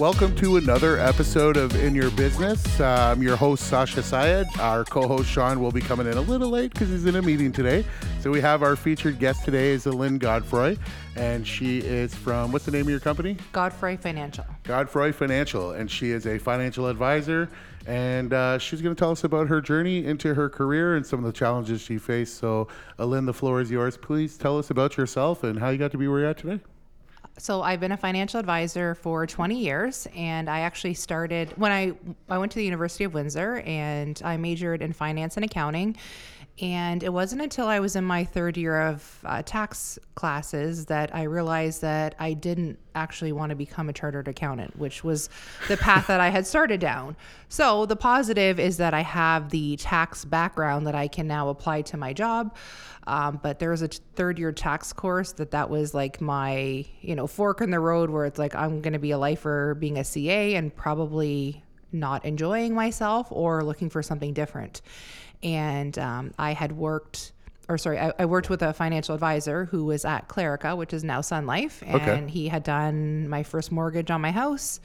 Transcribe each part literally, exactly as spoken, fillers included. Welcome to another episode of In Your Business. I'm your host, Sasha Sayed. Our co-host, Sean, will be coming in a little late because he's in a meeting today. So we have our featured guest today is Alynn Godfroy, and she is from, what's the name of your company? Godfroy Financial. Godfroy Financial, and she is a financial advisor, and uh, she's going to tell us about her journey into her career and some of the challenges she faced. So, Alynn, the floor is yours. Please tell us about yourself and how you got to be where you're at today. So I've been a financial advisor for twenty years, and I actually started when I, I went to the University of Windsor, and I majored in finance and accounting. And it wasn't until I was in my third year of uh, tax classes that I realized that I didn't actually want to become a chartered accountant, which was the path that I had started down. So the positive is that I have the tax background that I can now apply to my job. Um, but there was a third year tax course that that was like my, you know, fork in the road where it's like, I'm going to be a lifer being a C A and probably not enjoying myself or looking for something different. And um, I had worked, or sorry, I, I worked with a financial advisor who was at Clarica, which is now Sun Life. And okay. He had done my first mortgage on my house.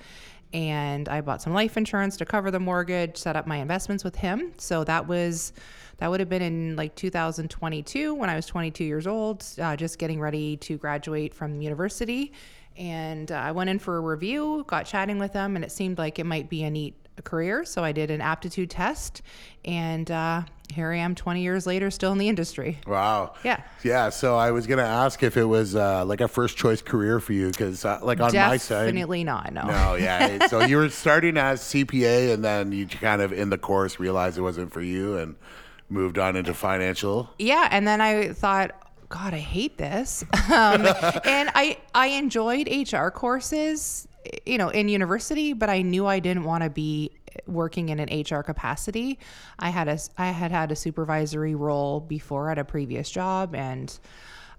And I bought some life insurance to cover the mortgage, set up my investments with him. So that was, that would have been in like two thousand twenty-two when I was twenty-two years old, uh, just getting ready to graduate from university. And uh, I went in for a review, got chatting with them, and it seemed like it might be a neat career. So I did an aptitude test, and uh, here I am twenty years later, still in the industry. Wow. Yeah. Yeah. So I was going to ask if it was uh, like a first choice career for you, because uh, like on Definitely my side. Definitely not. No. No. Yeah. So you were starting as C P A, and then you kind of in the course realized it wasn't for you and moved on into financial. Yeah. And then I thought, God, I hate this. um, and I, I enjoyed H R courses, you know, in university, but I knew I didn't want to be working in an H R capacity. I had a, I had had a supervisory role before at a previous job, and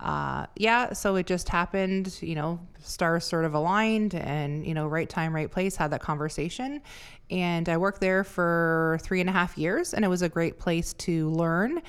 uh, yeah, so it just happened, you know, stars sort of aligned, and, you know, right time, right place, had that conversation. And I worked there for three and a half years, and it was a great place to learn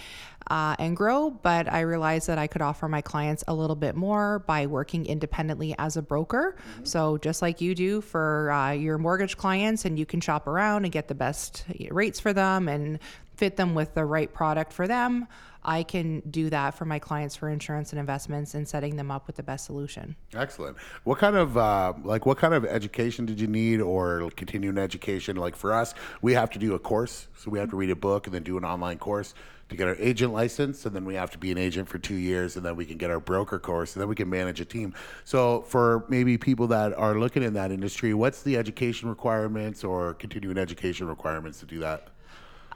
uh, and grow. But I realized that I could offer my clients a little bit more by working independently as a broker. Mm-hmm. So just like you do for uh, your mortgage clients, and you can shop around and get the best rates for them and fit them with the right product for them. I can do that for my clients for insurance and investments and setting them up with the best solution. Excellent. What kind of uh, like what kind of education did you need, or continuing education? Like for us, we have to do a course. So we have to read a book and then do an online course to get our agent license. And then we have to be an agent for two years, and then we can get our broker course, and then we can manage a team. So for maybe people that are looking in that industry, what's the education requirements or continuing education requirements to do that?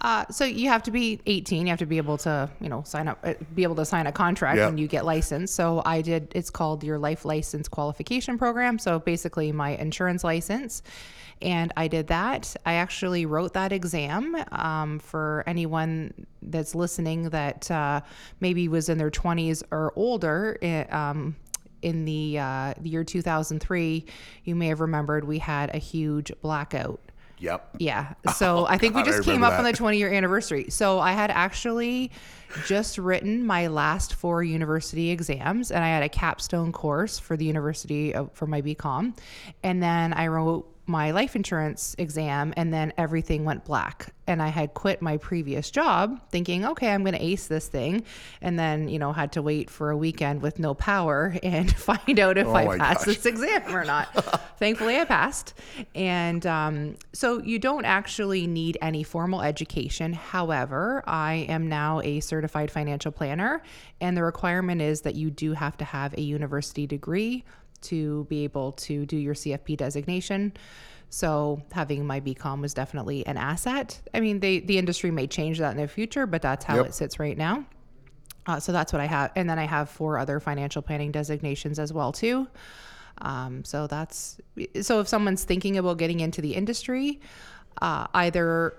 Uh, so you have to be eighteen. You have to be able to, you know, sign up, be able to sign a contract yep. when you get licensed. So I did, it's called your life license qualification program. So basically my insurance license. And I did that. I actually wrote that exam um, for anyone that's listening that uh, maybe was in their twenties or older. It, um, in the, uh, the year two thousand three, you may have remembered we had a huge blackout. Yep. Yeah. So oh, I think God, we just came up that. on the twenty year anniversary. So I had actually just written my last four university exams, and I had a capstone course for the university of, for my BCom. And then I wrote my life insurance exam, and then everything went black. And I had quit my previous job thinking, okay, I'm going to ace this thing. And then, you know, had to wait for a weekend with no power and find out if oh I passed gosh. this exam or not. Thankfully I passed. And, um, so you don't actually need any formal education. However, I am now a certified financial planner, and the requirement is that you do have to have a university degree to be able to do your C F P designation. So having my BCom was definitely an asset. I mean, they, the industry may change that in the future, but that's how yep. it sits right now. Uh, so that's what I have. And then I have four other financial planning designations as well too. Um, so that's, so if someone's thinking about getting into the industry, uh, either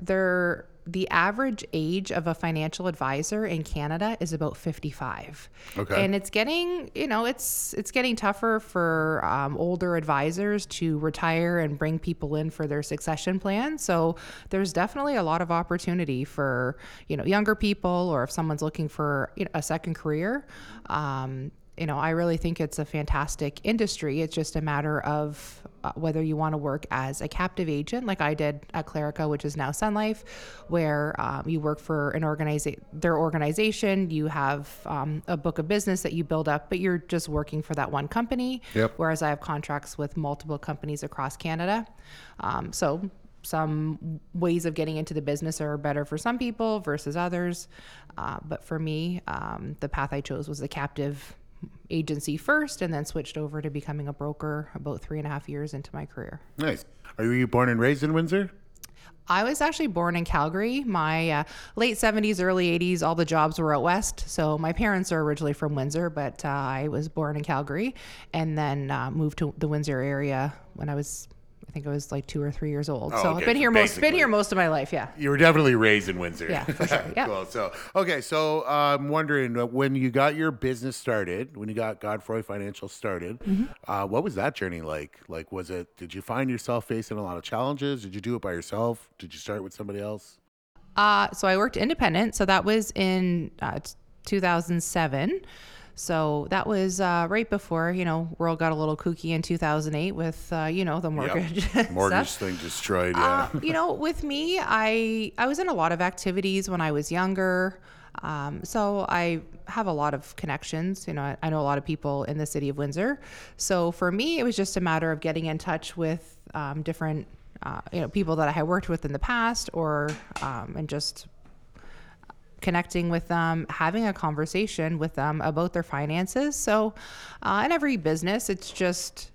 they're the average age of a financial advisor in Canada is about fifty-five. Okay. And it's getting, you know, it's it's getting tougher for um, older advisors to retire and bring people in for their succession plan. So there's definitely a lot of opportunity for, you know, younger people, or if someone's looking for, you know, a second career. Um, you know, I really think it's a fantastic industry. It's just a matter of uh, whether you want to work as a captive agent, like I did at Clarica, which is now Sun Life, where um, you work for an organiza- their organization, you have um, a book of business that you build up, but you're just working for that one company. Yep. Whereas I have contracts with multiple companies across Canada. Um, so some ways of getting into the business are better for some people versus others. Uh, but for me, um, the path I chose was the captive agency first, and then switched over to becoming a broker about three and a half years into my career. Nice. Are you born and raised in Windsor? I was actually born in Calgary. My uh, late seventies, early eighties, all the jobs were out west. So my parents are originally from Windsor, but uh, I was born in Calgary and then uh, moved to the Windsor area when I was, I think I was like two or three years old. Oh, so okay. I've been here Basically. most been here most of my life. Yeah. You were definitely raised in Windsor. Yeah, for sure. Yeah. Cool. So, okay. So uh, I'm wondering, when you got your business started, when you got Godfroy Financial started, mm-hmm. uh, what was that journey like? Like, was it, did you find yourself facing a lot of challenges? Did you do it by yourself? Did you start with somebody else? Uh, so I worked independent. So that was in uh, two thousand seven. So that was uh, right before, you know, world got a little kooky in two thousand eight with, uh, you know, the mortgage yep. mortgage stuff. Thing destroyed. Yeah. Uh, you know, with me, I I was in a lot of activities when I was younger. Um, so I have a lot of connections. You know, I, I know a lot of people in the city of Windsor. So for me, it was just a matter of getting in touch with um, different, uh, you know, people that I had worked with in the past, or um, and just connecting with them, having a conversation with them about their finances. So uh, in every business, it's just,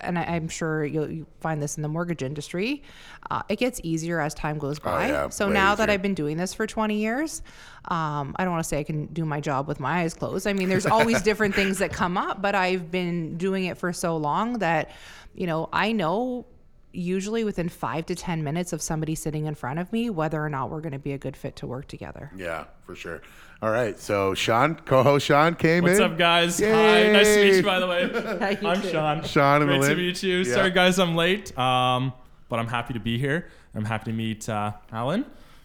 and I, I'm sure you'll you find this in the mortgage industry, uh, it gets easier as time goes by. Oh, yeah, so now easier. That I've been doing this for twenty years, um, I don't want to say I can do my job with my eyes closed. I mean, there's always different things that come up, but I've been doing it for so long that, you know, I know usually within five to ten minutes of somebody sitting in front of me whether or not we're going to be a good fit to work together. Yeah, for sure. All right, so Sean, co-host Sean came What's in. What's up, guys? Yay. Hi, nice to meet you, by the way. I'm too. Sean. Sean and Alynn. Great to meet you. Yeah. Sorry, guys, I'm late, um, but I'm happy to be here. I'm happy to meet uh, Alynn,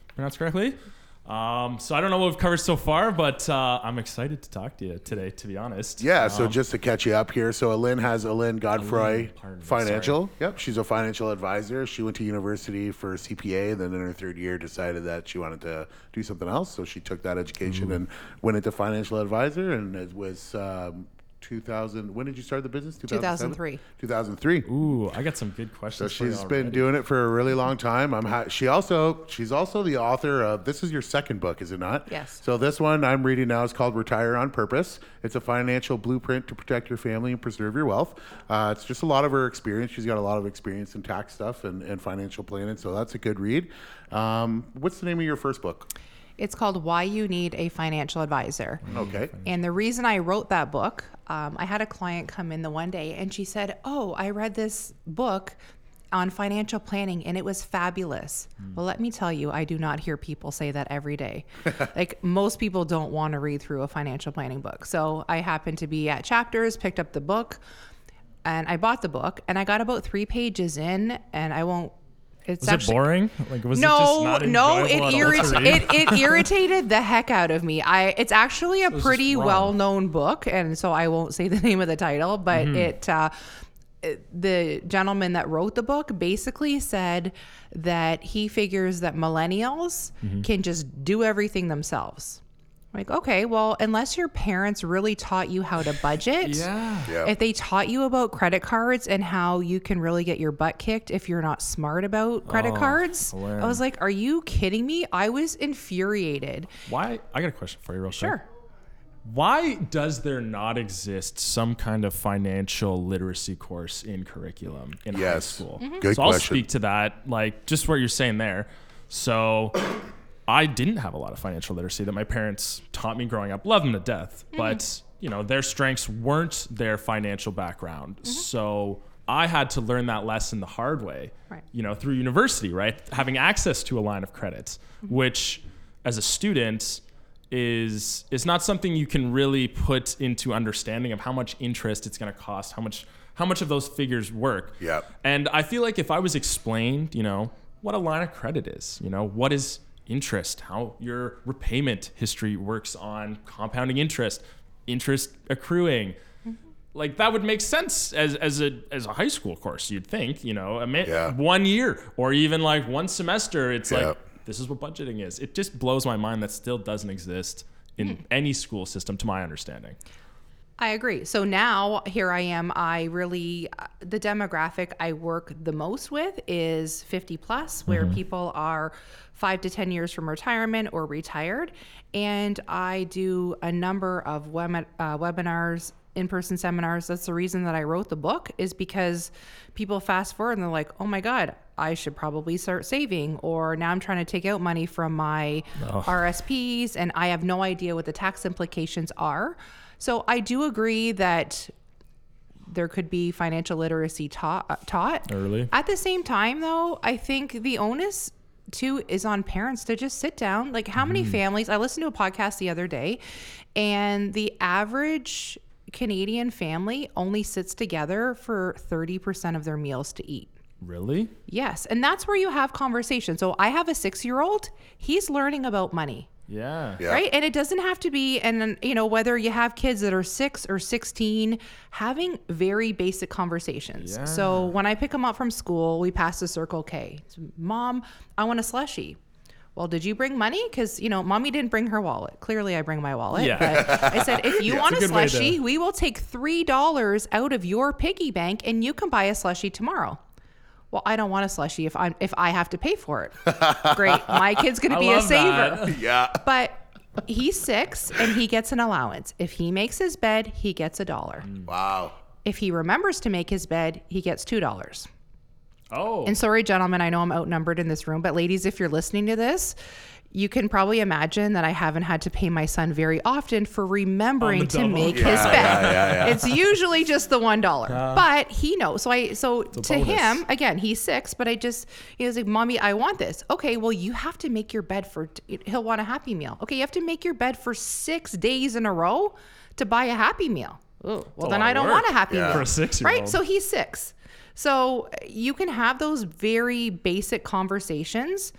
pronounced correctly. Um, so I don't know what we've covered so far, but uh, I'm excited to talk to you today, to be honest. Yeah, um, so just to catch you up here, so Alynn has Alynn Godfroy Alynn, Financial. Me, yep, she's a financial advisor. She went to university for C P A, then in her third year decided that she wanted to do something else, so she took that education mm. and went into financial advisor, and it was... Um, two thousand, when did you start the business? two thousand three. two thousand three. Ooh, I got some good questions. So she's for you been doing it for a really long time. I'm ha- she also she's also the author of, this is your second book, is it not? Yes. So this one I'm reading now is called Retire on Purpose. It's a financial blueprint to protect your family and preserve your wealth. Uh, it's just a lot of her experience. She's got a lot of experience in tax stuff and, and financial planning, so that's a good read. Um, what's the name of your first book? It's called Why You Need a Financial Advisor. Okay. And the reason I wrote that book, um, I had a client come in the one day and she said, oh, I read this book on financial planning and it was fabulous. Mm. Well, let me tell you, I do not hear people say that every day. Like, most people don't want to read through a financial planning book. So I happened to be at Chapters, picked up the book, and I bought the book, and I got about three pages in, and I won't It's was actually, it boring? Like, was no, it just not no, it, irri- it, it irritated the heck out of me. I It's actually a so pretty well-known book, and so I won't say the name of the title, but mm-hmm. it, uh, it the gentleman that wrote the book basically said that he figures that millennials mm-hmm. can just do everything themselves. Like, okay, well, unless your parents really taught you how to budget, yeah. Yeah. If they taught you about credit cards and how you can really get your butt kicked if you're not smart about credit oh, cards, hilarious. I was like, are you kidding me? I was infuriated. Why? I got a question for you real sure. quick. Sure. Why does there not exist some kind of financial literacy course in curriculum in yes. high school? Mm-hmm. Good so question. I'll speak to that, like just what you're saying there. So... I didn't have a lot of financial literacy that my parents taught me growing up. Love them to death. Mm-hmm. But, you know, their strengths weren't their financial background. Mm-hmm. So I had to learn that lesson the hard way, right. you know, through university, right? Having access to a line of credit, mm-hmm. which as a student is is not something you can really put into understanding of how much interest it's going to cost, how much how much of those figures work. Yeah. And I feel like if I was explained, you know, what a line of credit is, you know, what is interest, how your repayment history works on compounding interest, interest accruing, like that would make sense as as a as a high school course, you'd think, you know, a man, yeah. one year or even like one semester. It's yeah. like, this is what budgeting is. It just blows my mind that still doesn't exist in mm. any school system, to my understanding. I agree. So now here I am. I really, the demographic I work the most with is fifty plus, where mm-hmm. people are five to ten years from retirement or retired. And I do a number of web, uh, webinars, in-person seminars. That's the reason that I wrote the book, is because people fast forward and they're like, oh my God, I should probably start saving, or now I'm trying to take out money from my oh. R R S Ps and I have no idea what the tax implications are. So I do agree that there could be financial literacy ta- taught early. At the same time though, I think the onus too is on parents to just sit down. Like how many mm. families, I listened to a podcast the other day, and the average Canadian family only sits together for thirty percent of their meals to eat. Really? Yes. And that's where you have conversation. So I have a six-year-old, he's learning about money. Yeah. yeah. Right. And it doesn't have to be, and you know, whether you have kids that are six or sixteen, having very basic conversations. Yeah. So when I pick them up from school, we pass the Circle K. So, Mom, I want a slushie. Well, did you bring money? Because, you know, Mommy didn't bring her wallet. Clearly, I bring my wallet. Yeah. But I said, if you yeah, want a, a slushie, we will take three dollars out of your piggy bank and you can buy a slushie tomorrow. Well, I don't want a slushie if I'm if I have to pay for it. Great. My kid's going to be a saver. That. Yeah. But he's six and he gets an allowance. If he makes his bed, he gets a dollar. Wow. If he remembers to make his bed, he gets two dollars. Oh. And sorry, gentlemen, I know I'm outnumbered in this room, but ladies, if you're listening to this, you can probably imagine that I haven't had to pay my son very often for remembering to make yeah, his bed. Yeah, yeah, yeah. It's usually just the one dollar, uh, but he knows. So I, so to bonus. Him again, he's six, but I just, he was like, Mommy, I want this. Okay, well, you have to make your bed for. He'll want a Happy Meal. Okay, you have to make your bed for six days in a row to buy a Happy Meal. Ooh, well, then I don't want a Happy yeah. Meal for a six-year-old, right? So he's six. So you can have those very basic conversations.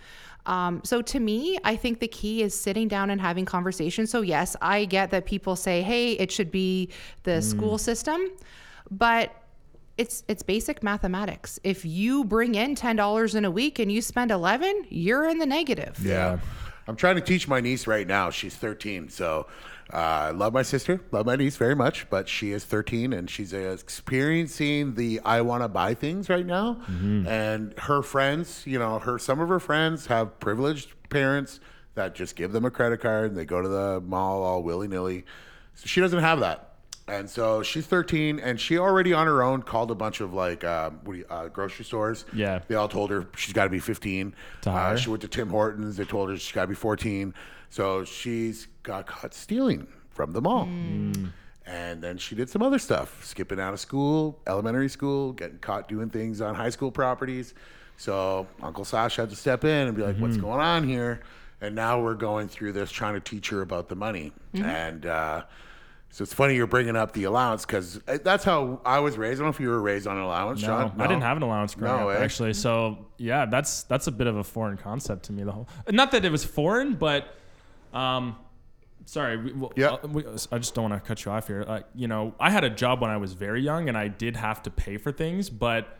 Um, so to me, I think the key is sitting down and having conversations. So yes, I get that people say, hey, it should be the mm. school system, but it's it's basic mathematics. If you bring in ten dollars in a week and you spend eleven, you're in the negative. Yeah. I'm trying to teach my niece right now. She's thirteen, so... I uh, love my sister, love my niece very much, but she is thirteen and she's uh, experiencing the I want to buy things right now. Mm-hmm. And her friends, you know, her some of her friends have privileged parents that just give them a credit card and they go to the mall all willy-nilly. So she doesn't have that. And so she's thirteen and she already on her own called a bunch of like uh, what do you, uh, grocery stores. Yeah. They all told her she's got to be fifteen. Uh, she went to Tim Hortons. They told her she's got to be fourteen. So she's got caught stealing from the mall. Mm. And then she did some other stuff, skipping out of school, elementary school, getting caught doing things on high school properties. So Uncle Sasha had to step in and be like, mm-hmm. what's going on here? And now we're going through this, trying to teach her about the money. Mm-hmm. And uh, so it's funny you're bringing up the allowance, because that's how I was raised. I don't know if you were raised on an allowance, no, Sean. No, I didn't have an allowance growing no, up, eh? actually. So yeah, that's that's a bit of a foreign concept to me. The whole, not that it was foreign, but... Um, sorry, we, well, yep. uh, we, I just don't want to cut you off here. Uh, you know, I had a job when I was very young and I did have to pay for things, but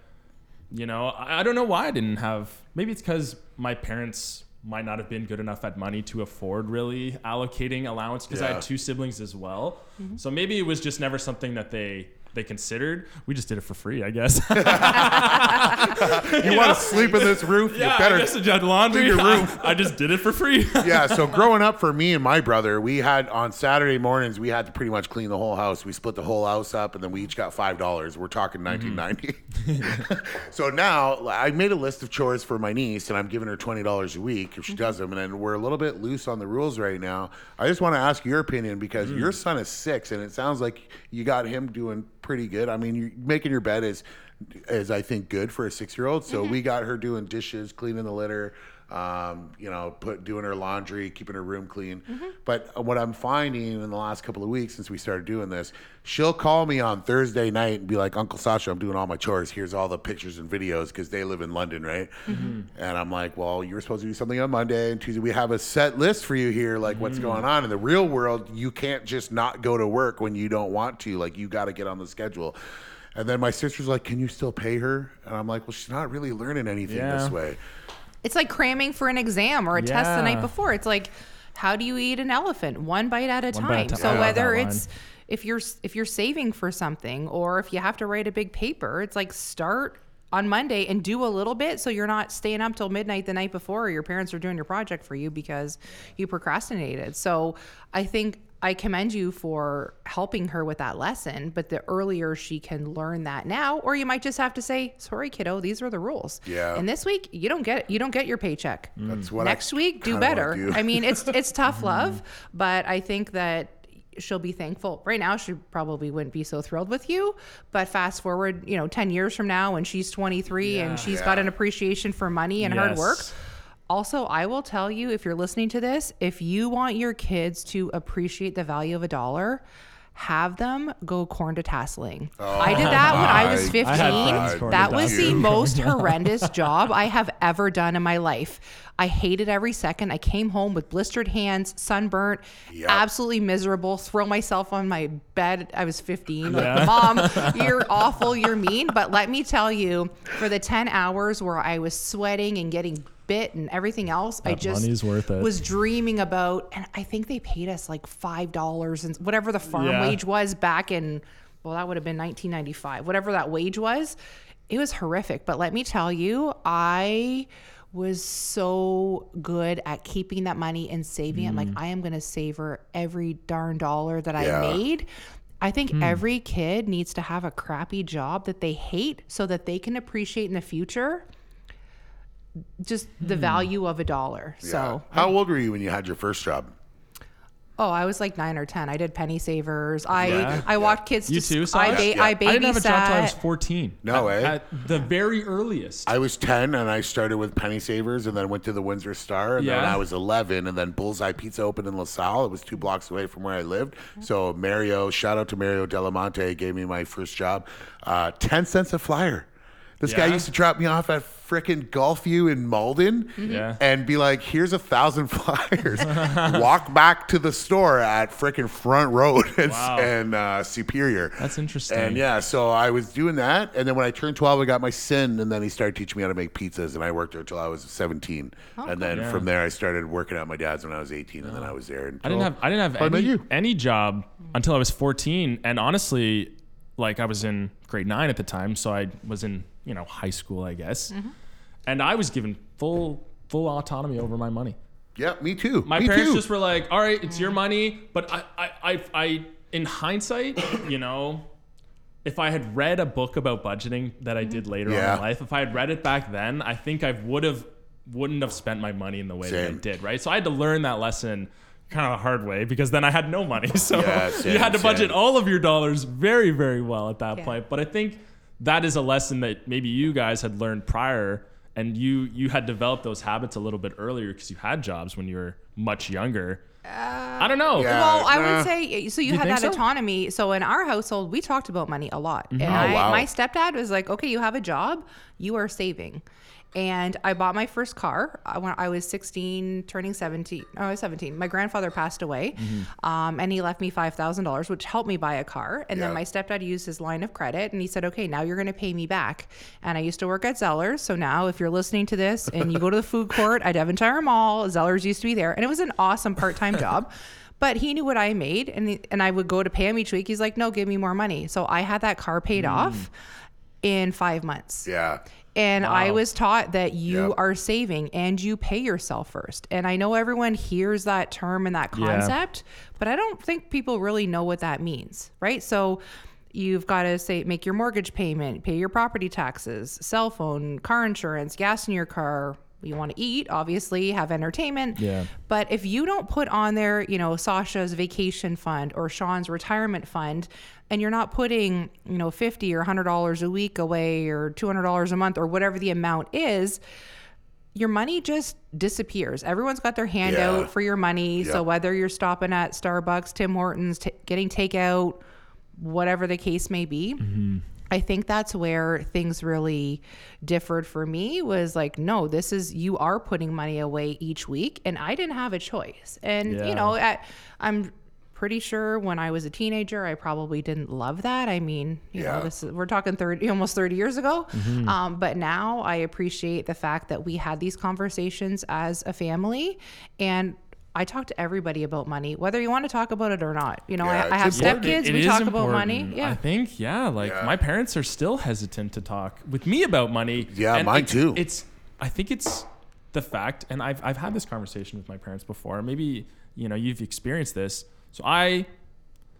you know, I, I don't know why I didn't have, maybe it's because my parents might not have been good enough at money to afford really allocating allowance, because yeah. I had two siblings as well. Mm-hmm. So maybe it was just never something that they, they considered. We just did it for free, I guess. you, you want know? to sleep in this roof? Yeah, you better I you laundry. Do your room. I, I just did it for free. yeah. So growing up, for me and my brother, we had on Saturday mornings we had to pretty much clean the whole house. We split the whole house up, and then we each got five dollars. We're talking nineteen ninety. Mm-hmm. So now I made a list of chores for my niece, and I'm giving her twenty dollars a week if she mm-hmm. does them. And then we're a little bit loose on the rules right now. I just want to ask your opinion, because mm. your son is six, and it sounds like you got him doing pretty good. I mean, you're making your bed is is, I think, good for a six-year-old. So mm-hmm. we got her doing dishes, cleaning the litter, um, you know, put doing her laundry, keeping her room clean. Mm-hmm. But what I'm finding in the last couple of weeks since we started doing this, she'll call me on Thursday night and be like, Uncle Sasha, I'm doing all my chores. Here's all the pictures and videos, because they live in London, right? Mm-hmm. And I'm like, well, you were supposed to do something on Monday and Tuesday. We have a set list for you here, like mm-hmm. what's going on. In the real world, you can't just not go to work when you don't want to. Like, you got to get on the schedule. And then my sister's like, can you still pay her? And I'm like, well, she's not really learning anything yeah. this way. It's like cramming for an exam or a yeah. test the night before. It's like, how do you eat an elephant? One bite at a One time. At a so yeah. whether it's if you're if you're saving for something, or if you have to write a big paper, it's like, start on Monday and do a little bit, so you're not staying up till midnight the night before, or your parents are doing your project for you because you procrastinated. So I think I commend you for helping her with that lesson, but the earlier she can learn that now, or you might just have to say, sorry, kiddo, these are the rules. Yeah. And this week you don't get, you don't get your paycheck. That's what Next I week, do better. Do. I mean, it's, it's tough love, but I think that she'll be thankful. Right now, she probably wouldn't be so thrilled with you, but fast forward, you know, ten years from now when she's twenty-three yeah. and she's yeah. got an appreciation for money and yes. hard work. Also, I will tell you, if you're listening to this, if you want your kids to appreciate the value of a dollar, have them go corn to tasseling. Oh, I did that my. when I was fifteen. I that was the most horrendous job I have ever done in my life. I hated every second. I came home with blistered hands, sunburnt, yep. absolutely miserable, throw myself on my bed. I was fifteen. Yeah. Like, Mom, you're awful, you're mean. But let me tell you, for the ten hours where I was sweating and getting bit and everything else, that I just worth it. was dreaming about, and I think they paid us like five dollars and whatever the farm yeah. wage was back in, well, that would have been nineteen ninety-five, whatever that wage was. It was horrific. But let me tell you, I was so good at keeping that money and saving mm. it. Like, I am going to savor every darn dollar that yeah. I made. I think mm. every kid needs to have a crappy job that they hate, so that they can appreciate in the future just the mm. value of a dollar. Yeah. So how old were you when you had your first job? Oh, I was like nine or ten. I did penny savers. I yeah. I walked kids. You to too? So I, ba- yeah. I babysat. I didn't have a job until I was fourteen. No way. At, at the very earliest. I was ten, and I started with penny savers, and then went to the Windsor Star, and yeah. then I was eleven, and then Bullseye Pizza opened in LaSalle. It was two blocks away from where I lived. Yeah. So Mario, shout out to Mario Delamonte, gave me my first job. Uh, ten cents a flyer. This yeah. guy used to drop me off at frickin' Golfview in Malden mm-hmm. yeah. and be like, here's a thousand flyers. Walk back to the store at frickin' Front Road and, wow. and uh, Superior. That's interesting. And yeah, so I was doing that. And then when I turned twelve, I got my S I N, and then he started teaching me how to make pizzas. And I worked there until I was seventeen. Oh, and then yeah. from there, I started working at my dad's when I was eighteen. Oh. And then I was there. I didn't have I didn't have any, any job until I was fourteen. And honestly, like, I was in grade nine at the time. So I was in, you know, high school, I guess. Mm-hmm. And I was given full, full autonomy over my money. Yeah, me too. My me parents too. just were like, all right, it's your money. But I, I, I, I, in hindsight, you know, if I had read a book about budgeting that I did later yeah. on in life, if I had read it back then, I think I would have, wouldn't have spent my money in the way Same. that I did. Right. So I had to learn that lesson kind of a hard way, because then I had no money. So yeah, same, you had to budget same. all of your dollars very, very well at that yeah. point. But I think that is a lesson that maybe you guys had learned prior, and you you had developed those habits a little bit earlier because you had jobs when you were much younger. Uh, I don't know. Yeah, well, nah. I would say, so you, you had that so? autonomy. So in our household, we talked about money a lot. Mm-hmm. And oh, I, wow. my stepdad was like, okay, you have a job, you are saving. And I bought my first car when I was sixteen, turning seventeen. Oh, I was seventeen. My grandfather passed away, mm-hmm. um, and he left me five thousand dollars, which helped me buy a car. And yep. then my stepdad used his line of credit, and he said, okay, now you're going to pay me back. And I used to work at Zellers. So now if you're listening to this and you go to the food court at Devonshire Mall, Zellers used to be there. And it was an awesome part-time job. But he knew what I made, and, he, and I would go to pay him each week. He's like, no, give me more money. So I had that car paid mm. off in five months. Yeah. And wow. I was taught that you yep. are saving and you pay yourself first. And I know everyone hears that term and that concept, yeah. but I don't think people really know what that means, right? So you've got to say, make your mortgage payment, pay your property taxes, cell phone, car insurance, gas in your car, you want to eat, obviously, have entertainment. Yeah. But if you don't put on there, you know, Sasha's vacation fund or Sean's retirement fund, and you're not putting, you know, fifty dollars or one hundred dollars a week away or two hundred dollars a month or whatever the amount is, your money just disappears. Everyone's got their hand yeah. out for your money. Yeah. So whether you're stopping at Starbucks, Tim Hortons, t- getting takeout, whatever the case may be, mm-hmm. I think that's where things really differed for me, was like, no, this is, you are putting money away each week, and I didn't have a choice. And, yeah. you know, I, I'm pretty sure when I was a teenager, I probably didn't love that. I mean, you yeah. know, this is, we're talking thirty, almost thirty years ago. Mm-hmm. Um, but now I appreciate the fact that we had these conversations as a family, and I talk to everybody about money, whether you want to talk about it or not. You know, yeah, I, I have stepkids. We talk important. about money. Yeah, I think, yeah, like yeah. my parents are still hesitant to talk with me about money. Yeah, and mine it, too. It's, I think it's the fact, and I've I've had this conversation with my parents before. Maybe, you know, you've experienced this. So I,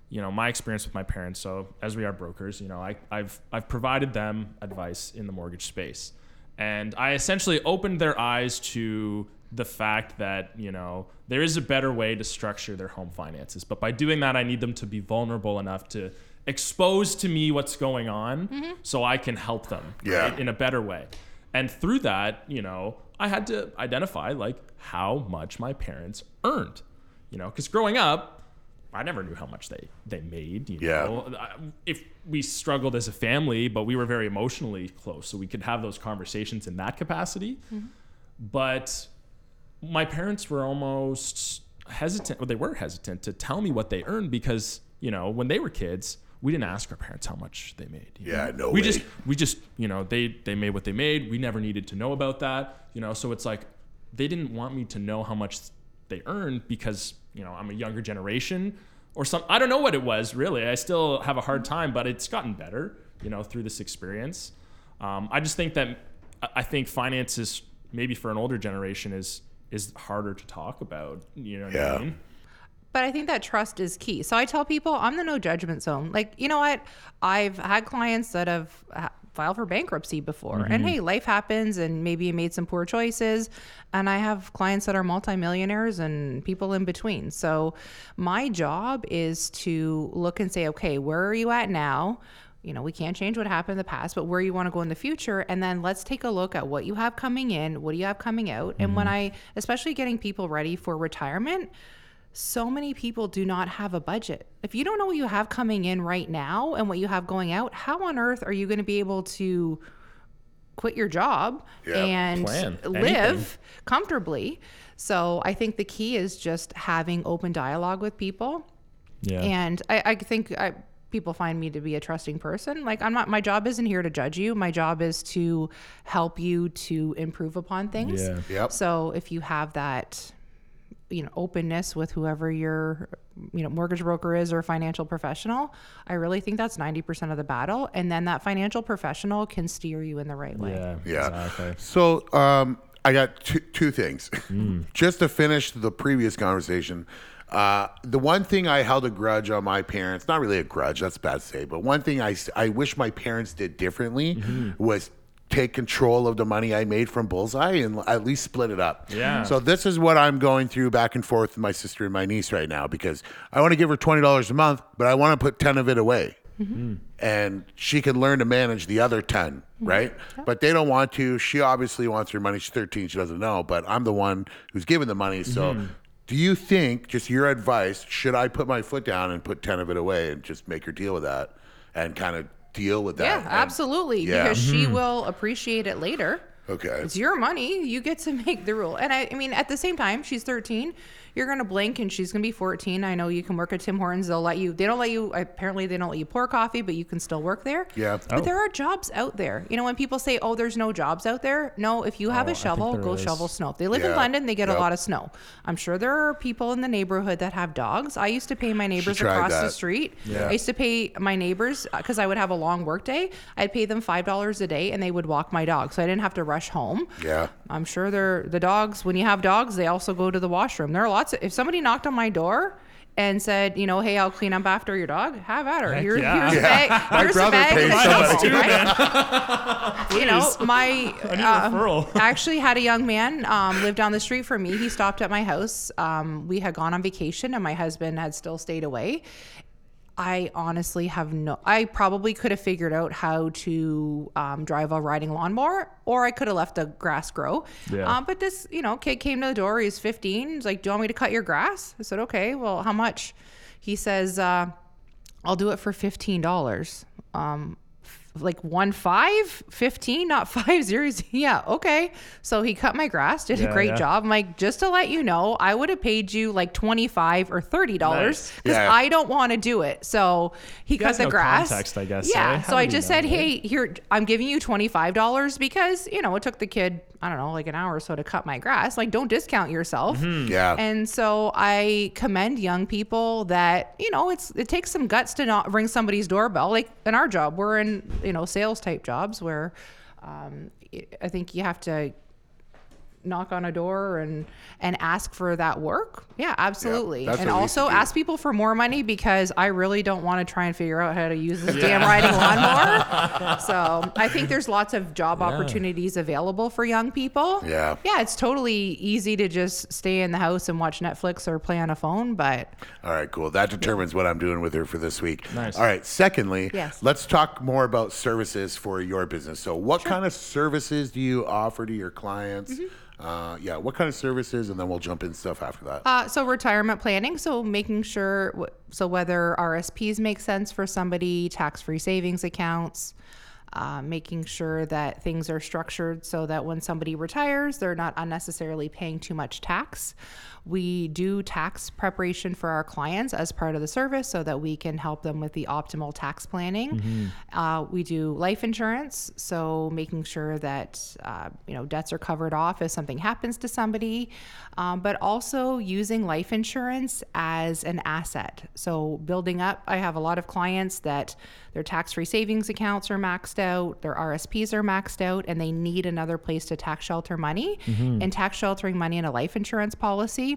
you know, my experience with my parents. So as we are brokers, you know, I I've I've provided them advice in the mortgage space, and I essentially opened their eyes to the fact that, you know, there is a better way to structure their home finances. But by doing that, I need them to be vulnerable enough to expose to me what's going on, mm-hmm. so I can help them yeah. right, in a better way. And through that, you know, I had to identify like how much my parents earned, you know, because growing up, I never knew how much they, they made, you yeah. know, if we struggled as a family, but we were very emotionally close, so we could have those conversations in that capacity. Mm-hmm. But my parents were almost hesitant, well, they were hesitant to tell me what they earned, because, you know, when they were kids, we didn't ask our parents how much they made. Yeah, know? no we way. just we just, you know, they they made what they made. We never needed to know about that, you know. So it's like they didn't want me to know how much they earned, because, you know, I'm a younger generation or some I don't know what it was really. I still have a hard time, but it's gotten better, you know, through this experience. Um, I just think that I think finances maybe for an older generation is is harder to talk about, you know what yeah. I mean? But I think that trust is key. So I tell people I'm the no judgment zone. Like, you know what? I've had clients that have filed for bankruptcy before, mm-hmm. and hey, life happens, and maybe you made some poor choices. And I have clients that are multimillionaires and people in between. So my job is to look and say, okay, where are you at now? You know, we can't change what happened in the past, but where you want to go in the future. And then let's take a look at what you have coming in, what do you have coming out? And mm-hmm. when I, especially getting people ready for retirement, so many people do not have a budget. If you don't know what you have coming in right now and what you have going out, how on earth are you going to be able to quit your job yeah, and plan. live Anything. comfortably? So I think the key is just having open dialogue with people. Yeah. And I, I think I, people find me to be a trusting person. Like, I'm not, my job isn't here to judge you. My job is to help you to improve upon things. Yeah. Yep. So if you have that, you know, openness with whoever your, you know, mortgage broker is or financial professional, I really think that's ninety percent of the battle. And then that financial professional can steer you in the right way. Yeah. yeah. Exactly. So, um, I got two, two things mm. just to finish the previous conversation. Uh, the one thing I held a grudge on my parents, not really a grudge, that's bad to say, but one thing I, I wish my parents did differently mm-hmm. was take control of the money I made from Bullseye and at least split it up. Yeah. So this is what I'm going through back and forth with my sister and my niece right now, because I want to give her twenty dollars a month, but I want to put ten of it away. Mm-hmm. And she can learn to manage the other ten, right? Mm-hmm. But they don't want to. She obviously wants her money. She's thirteen. She doesn't know, but I'm the one who's giving the money. So... Mm-hmm. Do you think, just your advice, should I put my foot down and put ten of it away and just make her deal with that and kind of deal with that? Yeah, and, absolutely. Yeah. Because mm-hmm. she will appreciate it later. Okay. It's your money. You get to make the rule. And I, I mean, at the same time, she's thirteen. You're going to blink and she's going to be fourteen. I know you can work at Tim Hortons. They'll let you, they don't let you, apparently they don't let you pour coffee, but you can still work there. Yeah. But oh. there are jobs out there. You know, when people say, oh, there's no jobs out there. No, if you have oh, a shovel, go is. shovel snow. If they live yeah. in London, they get yep. a lot of snow. I'm sure there are people in the neighborhood that have dogs. I used to pay my neighbors across that. the street. Yeah. I used to pay my neighbors, because I would have a long work day. I'd pay them five dollars a day and they would walk my dog. So I didn't have to rush home. Yeah. I'm sure they're the dogs. When you have dogs, they also go to the washroom. There are lots of, if somebody knocked on my door and said, you know, hey, I'll clean up after your dog, have at her. Heck Here, yeah. Here's yeah. a bag. My here's brother a bag paid somebody. Right? You know, my uh, I actually had a young man um, live down the street from me. He stopped at my house. Um, we had gone on vacation and my husband had still stayed away. I honestly have no, I probably could have figured out how to um, drive a riding lawnmower, or I could have left the grass grow. Yeah. Um, but this, you know, kid came to the door. He's fifteen. He's like, do you want me to cut your grass? I said, okay, well, how much? He says, uh, I'll do it for fifteen dollars. Um, like one five, fifteen, not five zeros. Yeah. Okay. So he cut my grass, did yeah, a great yeah. job. I'm like, just to let you know, I would have paid you like twenty-five or thirty dollars because nice. yeah. I don't want to do it. So he you cut the no grass. Context, I guess. Yeah. So, so I just said, that? hey, here, I'm giving you twenty-five dollars because, you know, it took the kid, I don't know, like an hour or so to cut my grass. Like, don't discount yourself. Mm-hmm. Yeah. And so I commend young people that, you know, it's, it takes some guts to not ring somebody's doorbell. Like in our job, we're in, you know, sales type jobs where um, I think you have to knock on a door and, and ask for that work. Yeah, absolutely. Yeah, and also ask people for more money because I really don't want to try and figure out how to use this yeah. damn riding lawnmower. So I think there's lots of job yeah. opportunities available for young people. Yeah. Yeah, it's totally easy to just stay in the house and watch Netflix or play on a phone, but. All right, cool. That determines yeah. what I'm doing with her for this week. Nice. All right, secondly, yes. let's talk more about services for your business. So what sure. kind of services do you offer to your clients? Mm-hmm. Uh, yeah, what kind of services? And then we'll jump in stuff after that. Uh, so retirement planning. So making sure, w- so whether R R S Ps make sense for somebody, tax-free savings accounts, uh, making sure that things are structured so that when somebody retires, they're not unnecessarily paying too much tax. We do tax preparation for our clients as part of the service so that we can help them with the optimal tax planning. Mm-hmm. Uh, we do life insurance, so making sure that uh, you know, debts are covered off if something happens to somebody, um, but also using life insurance as an asset. So building up, I have a lot of clients that their tax-free savings accounts are maxed out, their R R S Ps are maxed out, and they need another place to tax shelter money. Mm-hmm. And tax sheltering money in a life insurance policy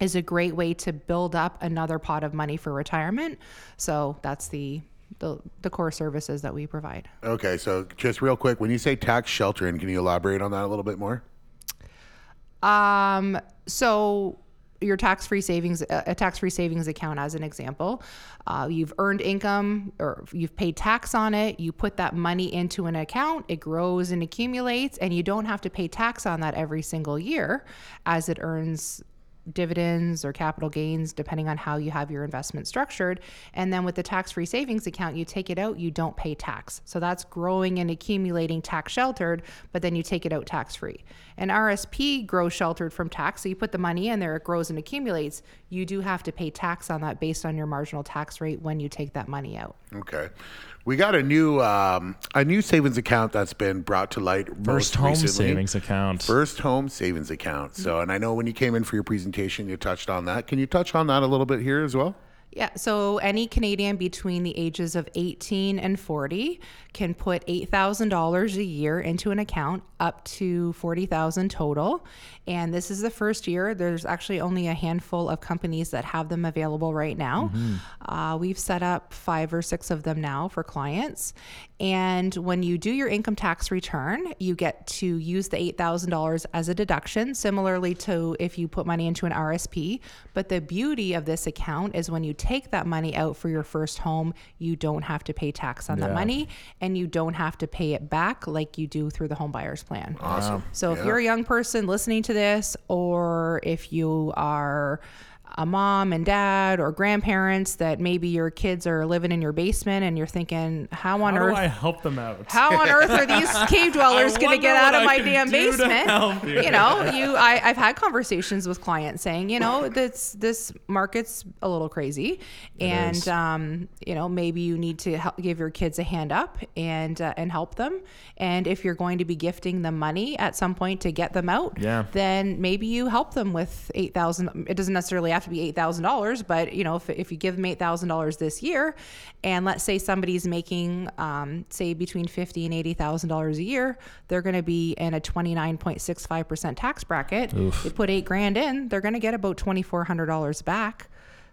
is a great way to build up another pot of money for retirement. So that's the, the the core services that we provide. Okay, so just real quick, when you say tax sheltering, can you elaborate on that a little bit more? Um, so your tax-free savings, a tax-free savings account as an example, uh, you've earned income or you've paid tax on it, you put that money into an account, it grows and accumulates, and you don't have to pay tax on that every single year as it earns dividends or capital gains, depending on how you have your investment structured. And then with the tax-free savings account, you take it out, you don't pay tax. So that's growing and accumulating tax sheltered, but then you take it out tax-free. An R R S P grows sheltered from tax. So you put the money in there, it grows and accumulates. You do have to pay tax on that based on your marginal tax rate when you take that money out. Okay. We got a new um, a new savings account that's been brought to light First home recently. savings account. First home savings account. So, and I know when you came in for your presentation, you touched on that. Can you touch on that a little bit here as well? Yeah, so any Canadian between the ages of eighteen and forty can put eight thousand dollars a year into an account, up to forty thousand dollars total. And this is the first year. There's actually only a handful of companies that have them available right now. Mm-hmm. Uh, we've set up five or six of them now for clients. And when you do your income tax return, you get to use the eight thousand dollars as a deduction, similarly to if you put money into an R R S P. But the beauty of this account is when you take that money out for your first home, you don't have to pay tax on yeah. that money, and you don't have to pay it back like you do through the Home Buyer's Plan. Awesome. So yeah. if you're a young person listening to this, or if you are a mom and dad or grandparents that maybe your kids are living in your basement and you're thinking, how on how earth do I help them out? How on earth are these cave dwellers going to get out of I my damn basement? You. you know, you, I, I've had conversations with clients saying, you know, this, this market's a little crazy it and, is. um, you know, maybe you need to help give your kids a hand up and, uh, and help them. And if you're going to be gifting them money at some point to get them out, yeah. then maybe you help them with eight thousand. It doesn't necessarily have to be eight thousand dollars, but you know, if, if you give them eight thousand dollars this year, and let's say somebody's making, um, say between fifty and eighty thousand dollars a year, they're going to be in a twenty-nine point six five percent tax bracket. Oof. You put eight grand in, they're going to get about two thousand four hundred dollars back.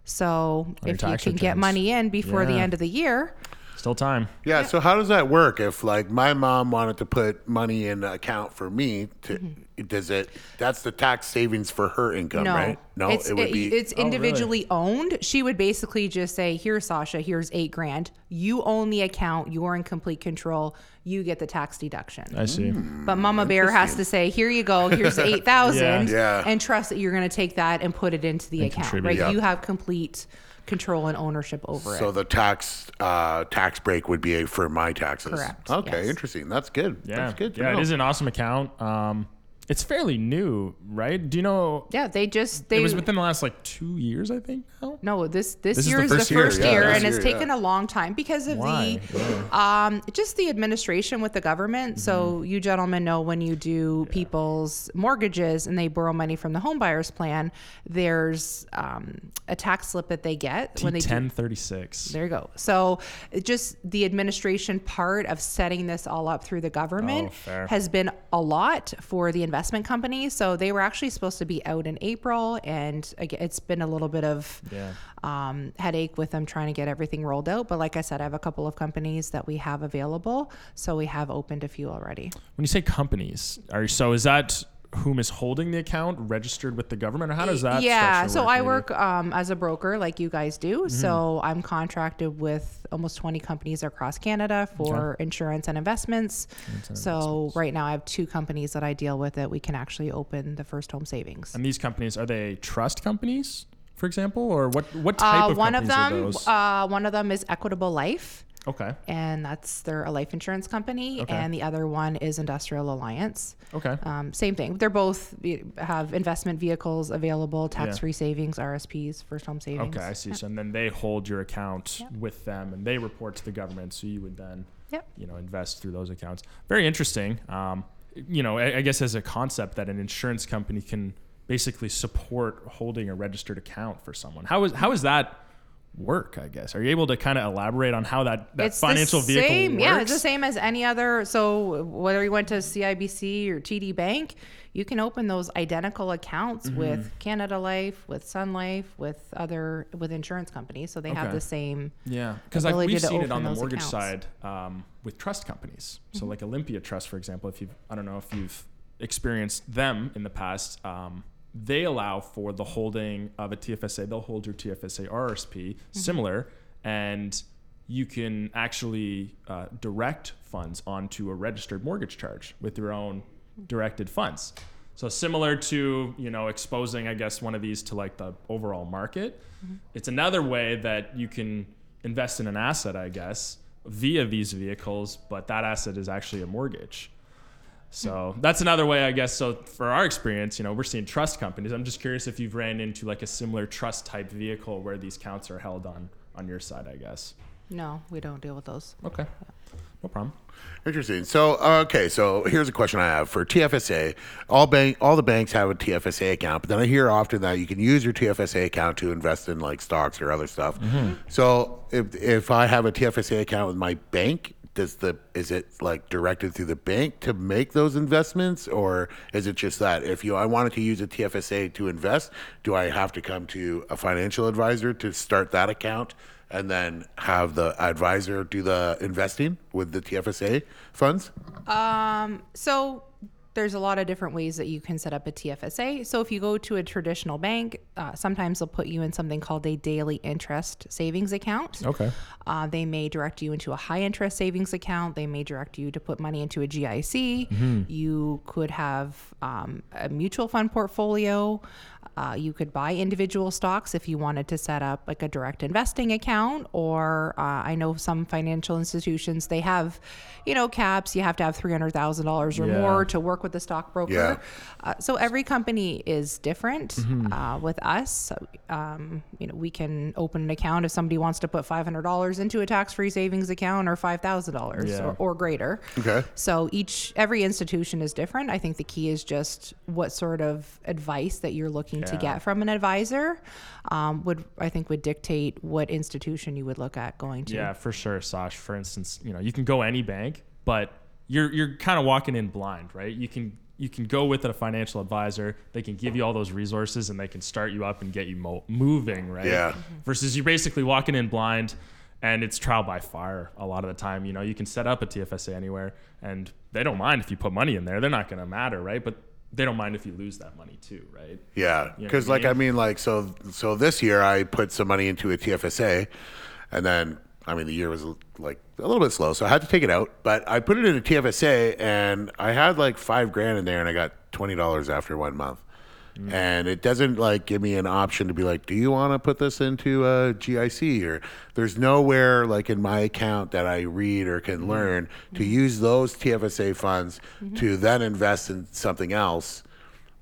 So if you can get money in before yeah. the end of the year. Still time. Yeah, yeah. So how does that work? If like my mom wanted to put money in an account for me, to, mm-hmm. does it, that's the tax savings for her income, no. right? No, it's, it would it, be. It's individually oh, really? owned. She would basically just say, here, Sasha, here's eight grand. You own the account. You're in complete control. You get the tax deduction. I see. Mm, but Mama Bear has to say, here you go. Here's eight thousand dollars yeah. and trust that you're going to take that and put it into the and account, right? Yep. You have complete control and ownership over so it. So the tax uh, tax break would be for my taxes. Correct. Okay, yes. Interesting. That's good. Yeah. That's good. Yeah, know. It is an awesome account. Um, it's fairly new, right? Do you know? Yeah, they just... They, it was within the last like two years, I think. Now? No, this this, this year is the first, is the first year, year yeah, and year, it's yeah. taken a long time because of Why? the yeah. um, just the administration with the government. Mm-hmm. So you gentlemen know when you do yeah. people's mortgages and they borrow money from the Home Buyer's Plan, there's um, a tax slip that they get. T- when they ten thirty-six. Do, there you go. So just the administration part of setting this all up through the government oh, has been a lot for the investors. Investment company. So they were actually supposed to be out in April, and it's been a little bit of yeah. um, headache with them trying to get everything rolled out. But like I said, I have a couple of companies that we have available, so we have opened a few already. When you say companies, are so is that whom is holding the account registered with the government, or how does that yeah so work, I maybe? work um as a broker like you guys do. Mm-hmm. So I'm contracted with almost twenty companies across Canada for okay. insurance and investments. Insurance so investments. Right now I have two companies that I deal with that we can actually open the first home savings. And these companies, are they trust companies, for example, or what what type uh, of one companies of them are those? Uh one of them is Equitable Life. Okay. And that's, they're a life insurance company. Okay. And the other one is Industrial Alliance. Okay. Um, same thing. They're both have investment vehicles available, tax-free yeah. savings, R R S Ps, first home savings. Okay, I see. Yep. So, and then they hold your account yep. with them, and they report to the government. So you would then, yep. you know, invest through those accounts. Very interesting. Um, you know, I, I guess as a concept that an insurance company can basically support holding a registered account for someone. How is how is that work, I guess? Are you able to kind of elaborate on how that, that it's financial the vehicle same, works? Yeah, it's the same as any other. So whether you went to C I B C or T D Bank, you can open those identical accounts mm-hmm. with Canada Life, with Sun Life, with other with insurance companies. So they okay. have the same yeah. Because like we've seen it on the mortgage accounts. side um, with trust companies. So mm-hmm. like Olympia Trust, for example, if you I don't know if you've experienced them in the past. Um, they allow for the holding of a T F S A. They'll hold your T F S A R R S P, mm-hmm. similar, and you can actually uh, direct funds onto a registered mortgage charge with your own directed funds. So similar to, you know, exposing, I guess, one of these to like the overall market. Mm-hmm. It's another way that you can invest in an asset, I guess, via these vehicles, but that asset is actually a mortgage. So that's another way, I guess. So for our experience, you know, we're seeing trust companies. I'm just curious if you've ran into like a similar trust type vehicle where these accounts are held on, on your side, I guess. No, we don't deal with those. Okay. No problem. Interesting. So, okay. So here's a question I have for T F S A. All bank, all the banks have a T F S A account, but then I hear often that you can use your T F S A account to invest in like stocks or other stuff. Mm-hmm. So if, if I have a T F S A account with my bank, Does the is it like directed through the bank to make those investments, or is it just that if you I wanted to use a T F S A to invest, do I have to come to a financial advisor to start that account and then have the advisor do the investing with the T F S A funds? Um, so there's a lot of different ways that you can set up a T F S A. So if you go to a traditional bank, uh, sometimes they'll put you in something called a daily interest savings account. Okay. Uh, they may direct you into a high interest savings account. They may direct you to put money into a G I C. Mm-hmm. You could have um, a mutual fund portfolio. Uh, you could buy individual stocks if you wanted to set up like a direct investing account, or uh, I know some financial institutions, they have, you know, caps. You have to have three hundred thousand dollars or yeah. more to work with the stockbroker. Yeah. Uh, so every company is different. Mm-hmm. Uh, with us, um, you know, we can open an account if somebody wants to put five hundred dollars into a tax-free savings account, or five thousand dollars yeah. or, or greater. Okay. So each, every institution is different. I think the key is just what sort of advice that you're looking yeah. to get from an advisor um, would, I think, would dictate what institution you would look at going to. Yeah, for sure, Sash. For instance, you know, you can go any bank, but you're you're kind of walking in blind, right? You can you can go with a financial advisor. They can give you all those resources and they can start you up and get you mo- moving, right? Yeah. Mm-hmm. Versus you're basically walking in blind, and it's trial by fire a lot of the time. You know, you can set up a T F S A anywhere and they don't mind if you put money in there. They're not going to matter, right? But they don't mind if you lose that money too, right? Yeah. You know, Cause like, I mean, like, so, so this year I put some money into a T F S A, and then, I mean, the year was like a little bit slow, so I had to take it out, but I put it in a T F S A and I had like five grand in there and I got twenty dollars after one month. Mm. And it doesn't like give me an option to be like, do you want to put this into a G I C? Or there's nowhere like in my account that I read or can mm. learn to mm. use those T F S A funds mm-hmm. to then invest in something else.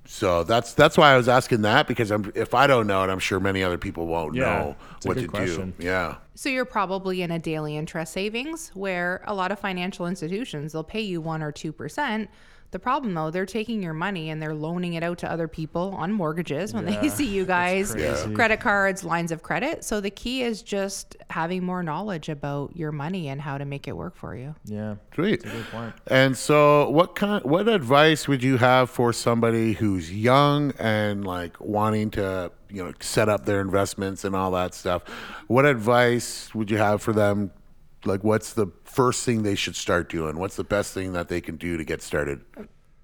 So that's that's why I was asking that, because I'm, if I don't know it, I'm sure many other people won't yeah, know what to question. do. Yeah. So you're probably in a daily interest savings where a lot of financial institutions, they'll pay you one or two percent. The problem, though, they're taking your money and they're loaning it out to other people on mortgages when yeah, they see you guys, credit cards, lines of credit. So the key is just having more knowledge about your money and how to make it work for you. Yeah. Sweet. That's a good point. And so what kind, what advice would you have for somebody who's young and like wanting to, you know, set up their investments and all that stuff? What advice would you have for them? Like, what's the first thing they should start doing? What's the best thing that they can do to get started?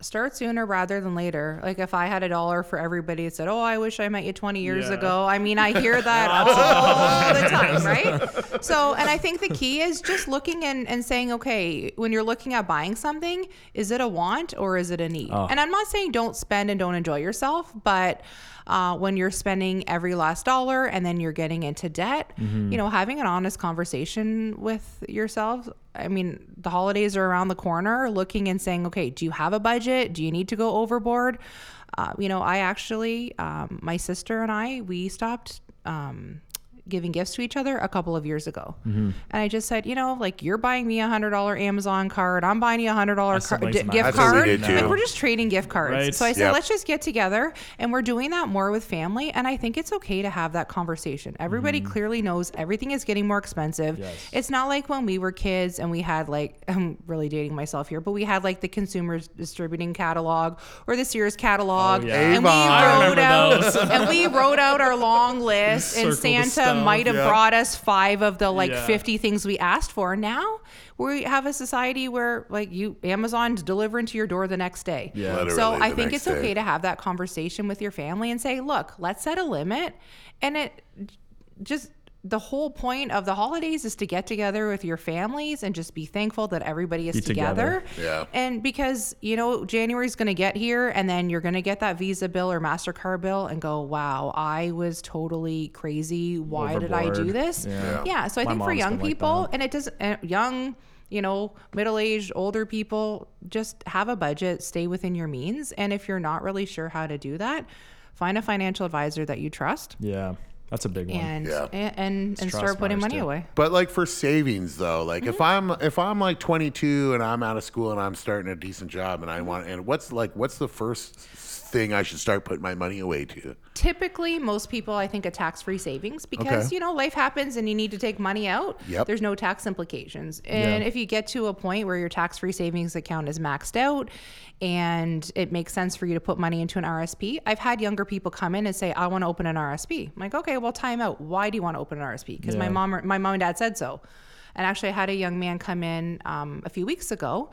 Start sooner rather than later. Like, if I had a dollar for everybody that said, oh, I wish I met you twenty years yeah. ago. I mean, I hear that all the time, right? So, and I think the key is just looking and, and saying, okay, when you're looking at buying something, is it a want or is it a need? Oh. And I'm not saying don't spend and don't enjoy yourself, but... Uh, when you're spending every last dollar and then you're getting into debt, mm-hmm. you know, having an honest conversation with yourself. I mean, the holidays are around the corner, looking and saying, okay, do you have a budget? Do you need to go overboard? Uh, you know, I actually, um, my sister and I, we stopped um, giving gifts to each other a couple of years ago. Mm-hmm. And I just said, you know, like, you're buying me a $one hundred dollars Amazon card. I'm buying you a $one hundred dollars car- d- gift That's card. We like, we're just trading gift cards. Right. So I said, yep. let's just get together. And we're doing that more with family. And I think it's okay to have that conversation. Everybody mm-hmm. clearly knows everything is getting more expensive. Yes. It's not like when we were kids and we had like, I'm really dating myself here, but we had like the Consumers Distributing catalog or the Sears catalog. Oh, yeah. And, we wrote out, and we wrote out our long list and Santa might have yeah. brought us five of the like yeah. fifty things we asked for. Now we have a society where like you Amazon's delivering to your door the next day. Yeah. Literally so I think it's okay day. to have that conversation with your family and say, look, let's set a limit. And it just the whole point of the holidays is to get together with your families and just be thankful that everybody is together. together. Yeah. And because, you know, January's going to get here and then you're going to get that Visa bill or MasterCard bill and go, wow, I was totally crazy. Why Overboard. did I do this? Yeah. yeah. So I My think for young people like and it doesn't uh, young, you know, middle-aged, older people, just have a budget, stay within your means. And if you're not really sure how to do that, find a financial advisor that you trust. Yeah. That's a big one. And yeah. and, and, and start putting money too. away. But like for savings though, like mm-hmm. if I'm if I'm like twenty-two and I'm out of school and I'm starting a decent job and I want and what's like what's the first thing I should start putting my money away to? Typically, most people, I think, a tax-free savings because, okay. you know, life happens and you need to take money out. Yep. There's no tax implications. And yeah. if you get to a point where your tax-free savings account is maxed out and it makes sense for you to put money into an R R S P, I've had younger people come in and say, I want to open an R R S P. I'm like, okay, well, time out. Why do you want to open an R R S P? Because yeah. my mom or, my mom and dad said so. And actually, I had a young man come in um, a few weeks ago.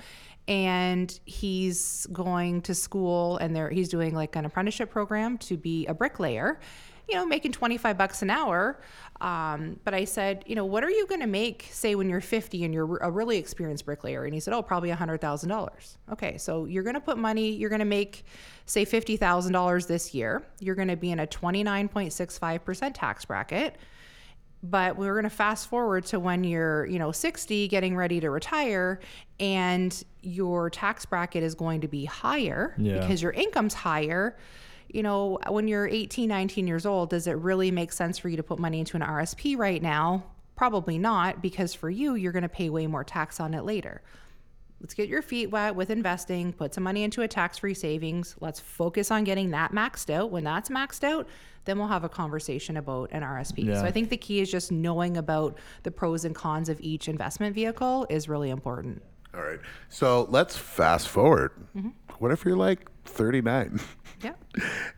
And he's going to school and there he's doing like an apprenticeship program to be a bricklayer, you know, making twenty-five bucks an hour. Um, but I said, you know, what are you going to make, say, when you're fifty and you're a really experienced bricklayer? And he said, oh, probably one hundred thousand dollars. Okay, so you're going to put money, you're going to make, say, fifty thousand dollars this year. You're going to be in a twenty-nine point six five percent tax bracket. But we're going to fast forward to when you're, you know, sixty, getting ready to retire, and your tax bracket is going to be higher yeah. because your income's higher. You know, when you're eighteen, nineteen years old, does it really make sense for you to put money into an R R S P right now? Probably not, because for you, you're going to pay way more tax on it later. Let's get your feet wet with investing, put some money into a tax-free savings. Let's focus on getting that maxed out. When that's maxed out, then we'll have a conversation about an R R S P. Yeah. So I think the key is just knowing about the pros and cons of each investment vehicle is really important. All right. So let's fast forward. Mm-hmm. What if you're like thirty-nine? Yeah.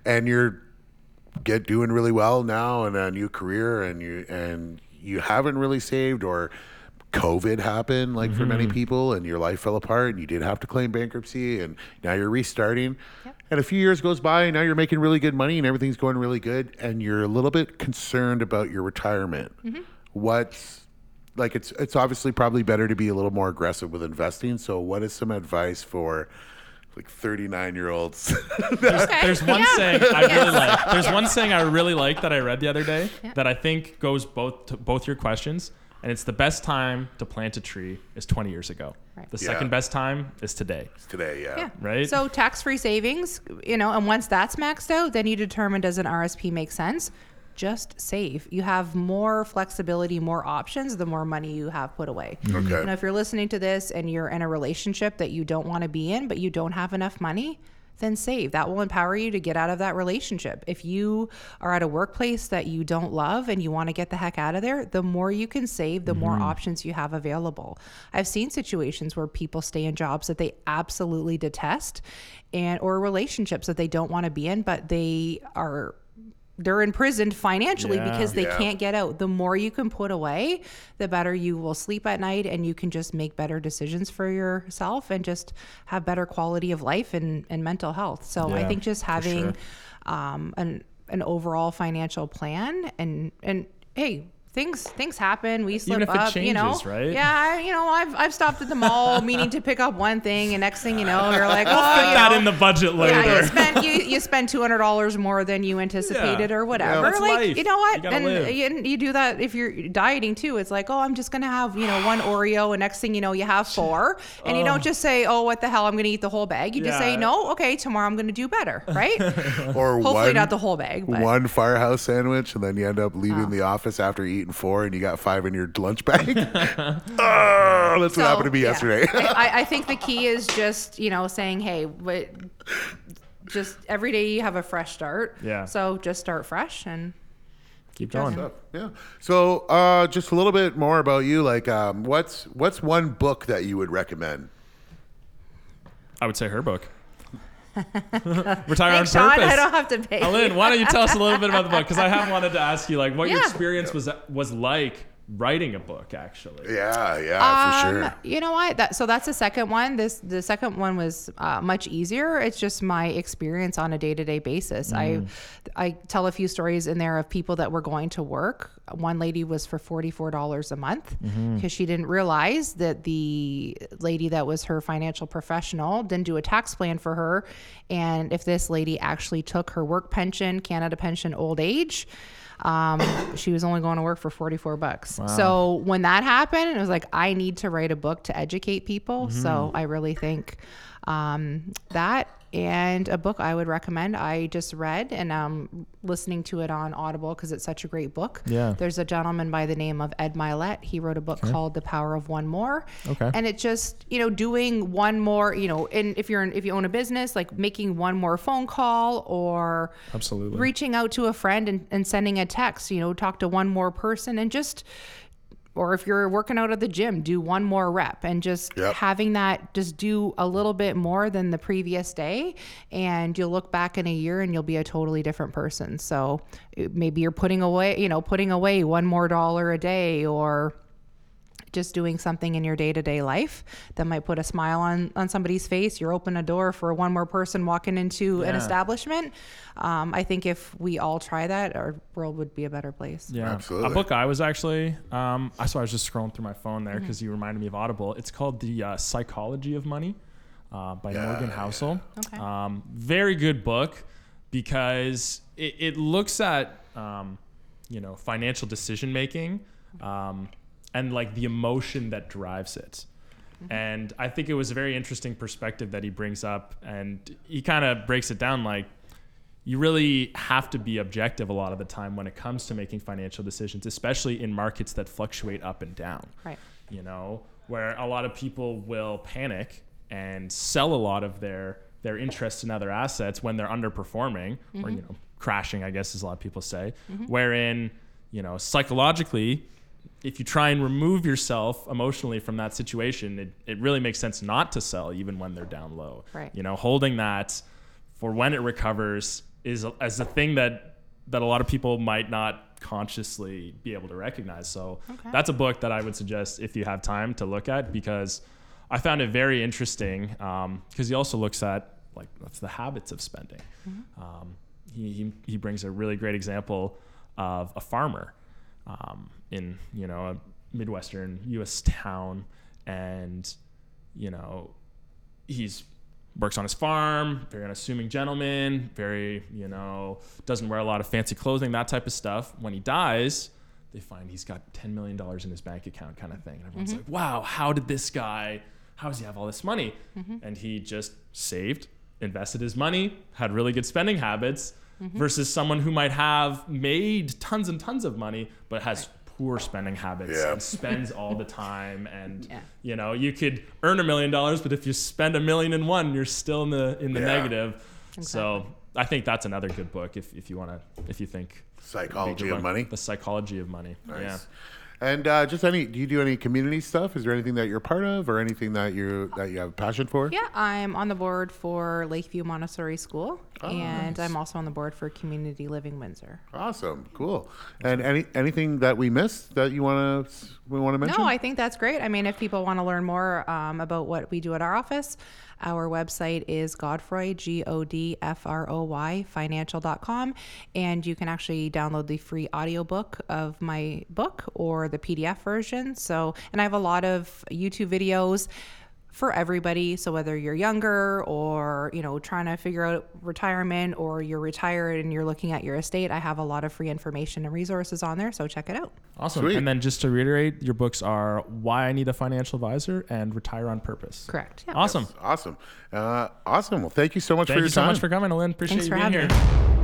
And you're get doing really well now in a new career, and you and you haven't really saved, or COVID happened, like mm-hmm. for many people, and your life fell apart, and you did have to claim bankruptcy, and now you're restarting. Yep. And a few years goes by, and now you're making really good money, and everything's going really good, and you're a little bit concerned about your retirement. Mm-hmm. What's like? It's it's obviously probably better to be a little more aggressive with investing. So, what is some advice for like thirty-nine year olds? there's, okay. there's one yeah. saying I yes. really like. There's yeah. one saying I really like that I read the other day yeah. that I think goes both to both your questions. And it's the best time to plant a tree is twenty years ago. Right. The yeah. second best time is today. It's today, yeah. yeah. Right? So tax-free savings, you know, and once that's maxed out, then you determine, does an R R S P make sense? Just save. You have more flexibility, more options, the more money you have put away. Okay. You know, if you're listening to this and you're in a relationship that you don't want to be in, but you don't have enough money, then save. That will empower you to get out of that relationship. If you are at a workplace that you don't love and you want to get the heck out of there, the more you can save, the mm-hmm. more options you have available. I've seen situations where people stay in jobs that they absolutely detest, and or relationships that they don't want to be in, but they are they're imprisoned financially yeah. because they yeah. can't get out. The more you can put away, the better you will sleep at night, and you can just make better decisions for yourself and just have better quality of life and, and mental health. So yeah, I think just having for sure. um, an, an overall financial plan, and, and hey, Things things happen. We slip Even if up, it changes, you know. Right? Yeah, you know, I've I've stopped at the mall meaning to pick up one thing, and next thing you know, you're like, oh, we'll fit you that know, in the budget later. Yeah, you spend you, you spend two hundred dollars more than you anticipated, yeah. or whatever. Yeah, that's like life. You know what? You and you, you do that if you're dieting too. It's like, oh, I'm just gonna have you know one Oreo, and next thing you know, you have four, and oh. you don't just say, oh, what the hell, I'm gonna eat the whole bag. You yeah. just say, no, okay, tomorrow I'm gonna do better, right? Or hopefully one, not the whole bag. But. One Firehouse sandwich, and then you end up leaving oh. the office after eating. Eaten four, and you got five in your lunch bag. Oh, that's so, what happened to me yeah. yesterday. I, I think the key is just you know saying, hey, what? Just every day you have a fresh start. Yeah. So just start fresh and keep going. Yeah. So uh, just a little bit more about you. Like, um, what's what's one book that you would recommend? I would say her book. Retire on Purpose. Sean, I don't have to pay. Alynn, why don't you tell us a little bit about the book? Because I have wanted to ask you, like, what yeah. your experience yeah. was was like writing a book, actually. Yeah, yeah, um, for sure. You know what? That, so that's the second one. This the second one was uh, much easier. It's just my experience on a day-to-day basis. Mm. I I tell a few stories in there of people that were going to work. One lady was for forty-four dollars a month because mm-hmm. she didn't realize that the lady that was her financial professional didn't do a tax plan for her. And if this lady actually took her work pension, Canada pension, old age, um, she was only going to work for forty-four bucks. Wow. So when that happened, it was like, I need to write a book to educate people. Mm-hmm. So I really think um, that. And a book I would recommend, I just read, and I'm listening to it on Audible because it's such a great book. Yeah. There's a gentleman by the name of Ed Milet. He wrote a book okay. called The Power of One More. Okay. And it's just, you know, doing one more, you know, and if you're in, if you own a business, like making one more phone call or absolutely reaching out to a friend and, and sending a text, you know, talk to one more person, and just, or if you're working out at the gym, do one more rep, and just yep. having that, just do a little bit more than the previous day, and you'll look back in a year and you'll be a totally different person. So maybe you're putting away, you know, putting away one more dollar a day, or just doing something in your day-to-day life that might put a smile on, on somebody's face. You're open a door for one more person walking into yeah. an establishment. Um, I think if we all try that, our world would be a better place. Yeah, absolutely. A book I was actually, um, I saw I was just scrolling through my phone there because mm-hmm. you reminded me of Audible. It's called The uh, Psychology of Money uh, by yeah, Morgan Housel. Yeah. Okay. Um, very good book because it, it looks at, um, you know, financial decision-making, um, and like the emotion that drives it. Mm-hmm. And I think it was a very interesting perspective that he brings up, and he kind of breaks it down like you really have to be objective a lot of the time when it comes to making financial decisions, especially in markets that fluctuate up and down. Right. You know, where a lot of people will panic and sell a lot of their their interests in other assets when they're underperforming mm-hmm. or you know crashing, I guess as a lot of people say, mm-hmm. wherein, you know, psychologically if you try and remove yourself emotionally from that situation, it, it really makes sense not to sell even when they're down low. Right. You know, holding that for when it recovers is as a thing that that a lot of people might not consciously be able to recognize. So okay. that's a book that I would suggest if you have time to look at, because I found it very interesting, because um, he also looks at like what's the habits of spending. Mm-hmm. Um, he, he he brings a really great example of a farmer um, in you know a Midwestern U S town, and you know he's works on his farm, very unassuming gentleman, very you know doesn't wear a lot of fancy clothing, that type of stuff. When he dies, they find he's got ten million dollars in his bank account, kind of thing. And everyone's mm-hmm. like, wow, how did this guy? How does he have all this money? Mm-hmm. And he just saved, invested his money, had really good spending habits, mm-hmm. versus someone who might have made tons and tons of money, but has right. poor spending habits yeah. and spends all the time. And yeah. you know, you could earn a million dollars, but if you spend a million and one, you're still in the in the yeah. negative. Exactly. So I think that's another good book if if you want to, if you think Psychology of Money. The Psychology of Money. Nice. Yeah. And uh, just any, do you do any community stuff? Is there anything that you're part of or anything that you that you have a passion for? Yeah, I'm on the board for Lakeview Montessori School, oh, and nice. I'm also on the board for Community Living Windsor. Awesome, cool. And any anything that we missed that you want to we want to mention? No, I think that's great. I mean, if people want to learn more um, about what we do at our office, our website is Godfroy, G O D F R O Y, financial dot com. And you can actually download the free audiobook of my book or the P D F version. So, and I have a lot of YouTube videos for everybody. So whether you're younger or, you know, trying to figure out retirement, or you're retired and you're looking at your estate, I have a lot of free information and resources on there. So check it out. Awesome. Sweet. And then just to reiterate, your books are Why I Need a Financial Advisor and Retire on Purpose. Correct. Yeah. Awesome. Yes. Awesome. Uh, awesome. Well, thank you so much thank for your time. Thank you so much for coming, Alynn. Appreciate Thanks you being here. Me.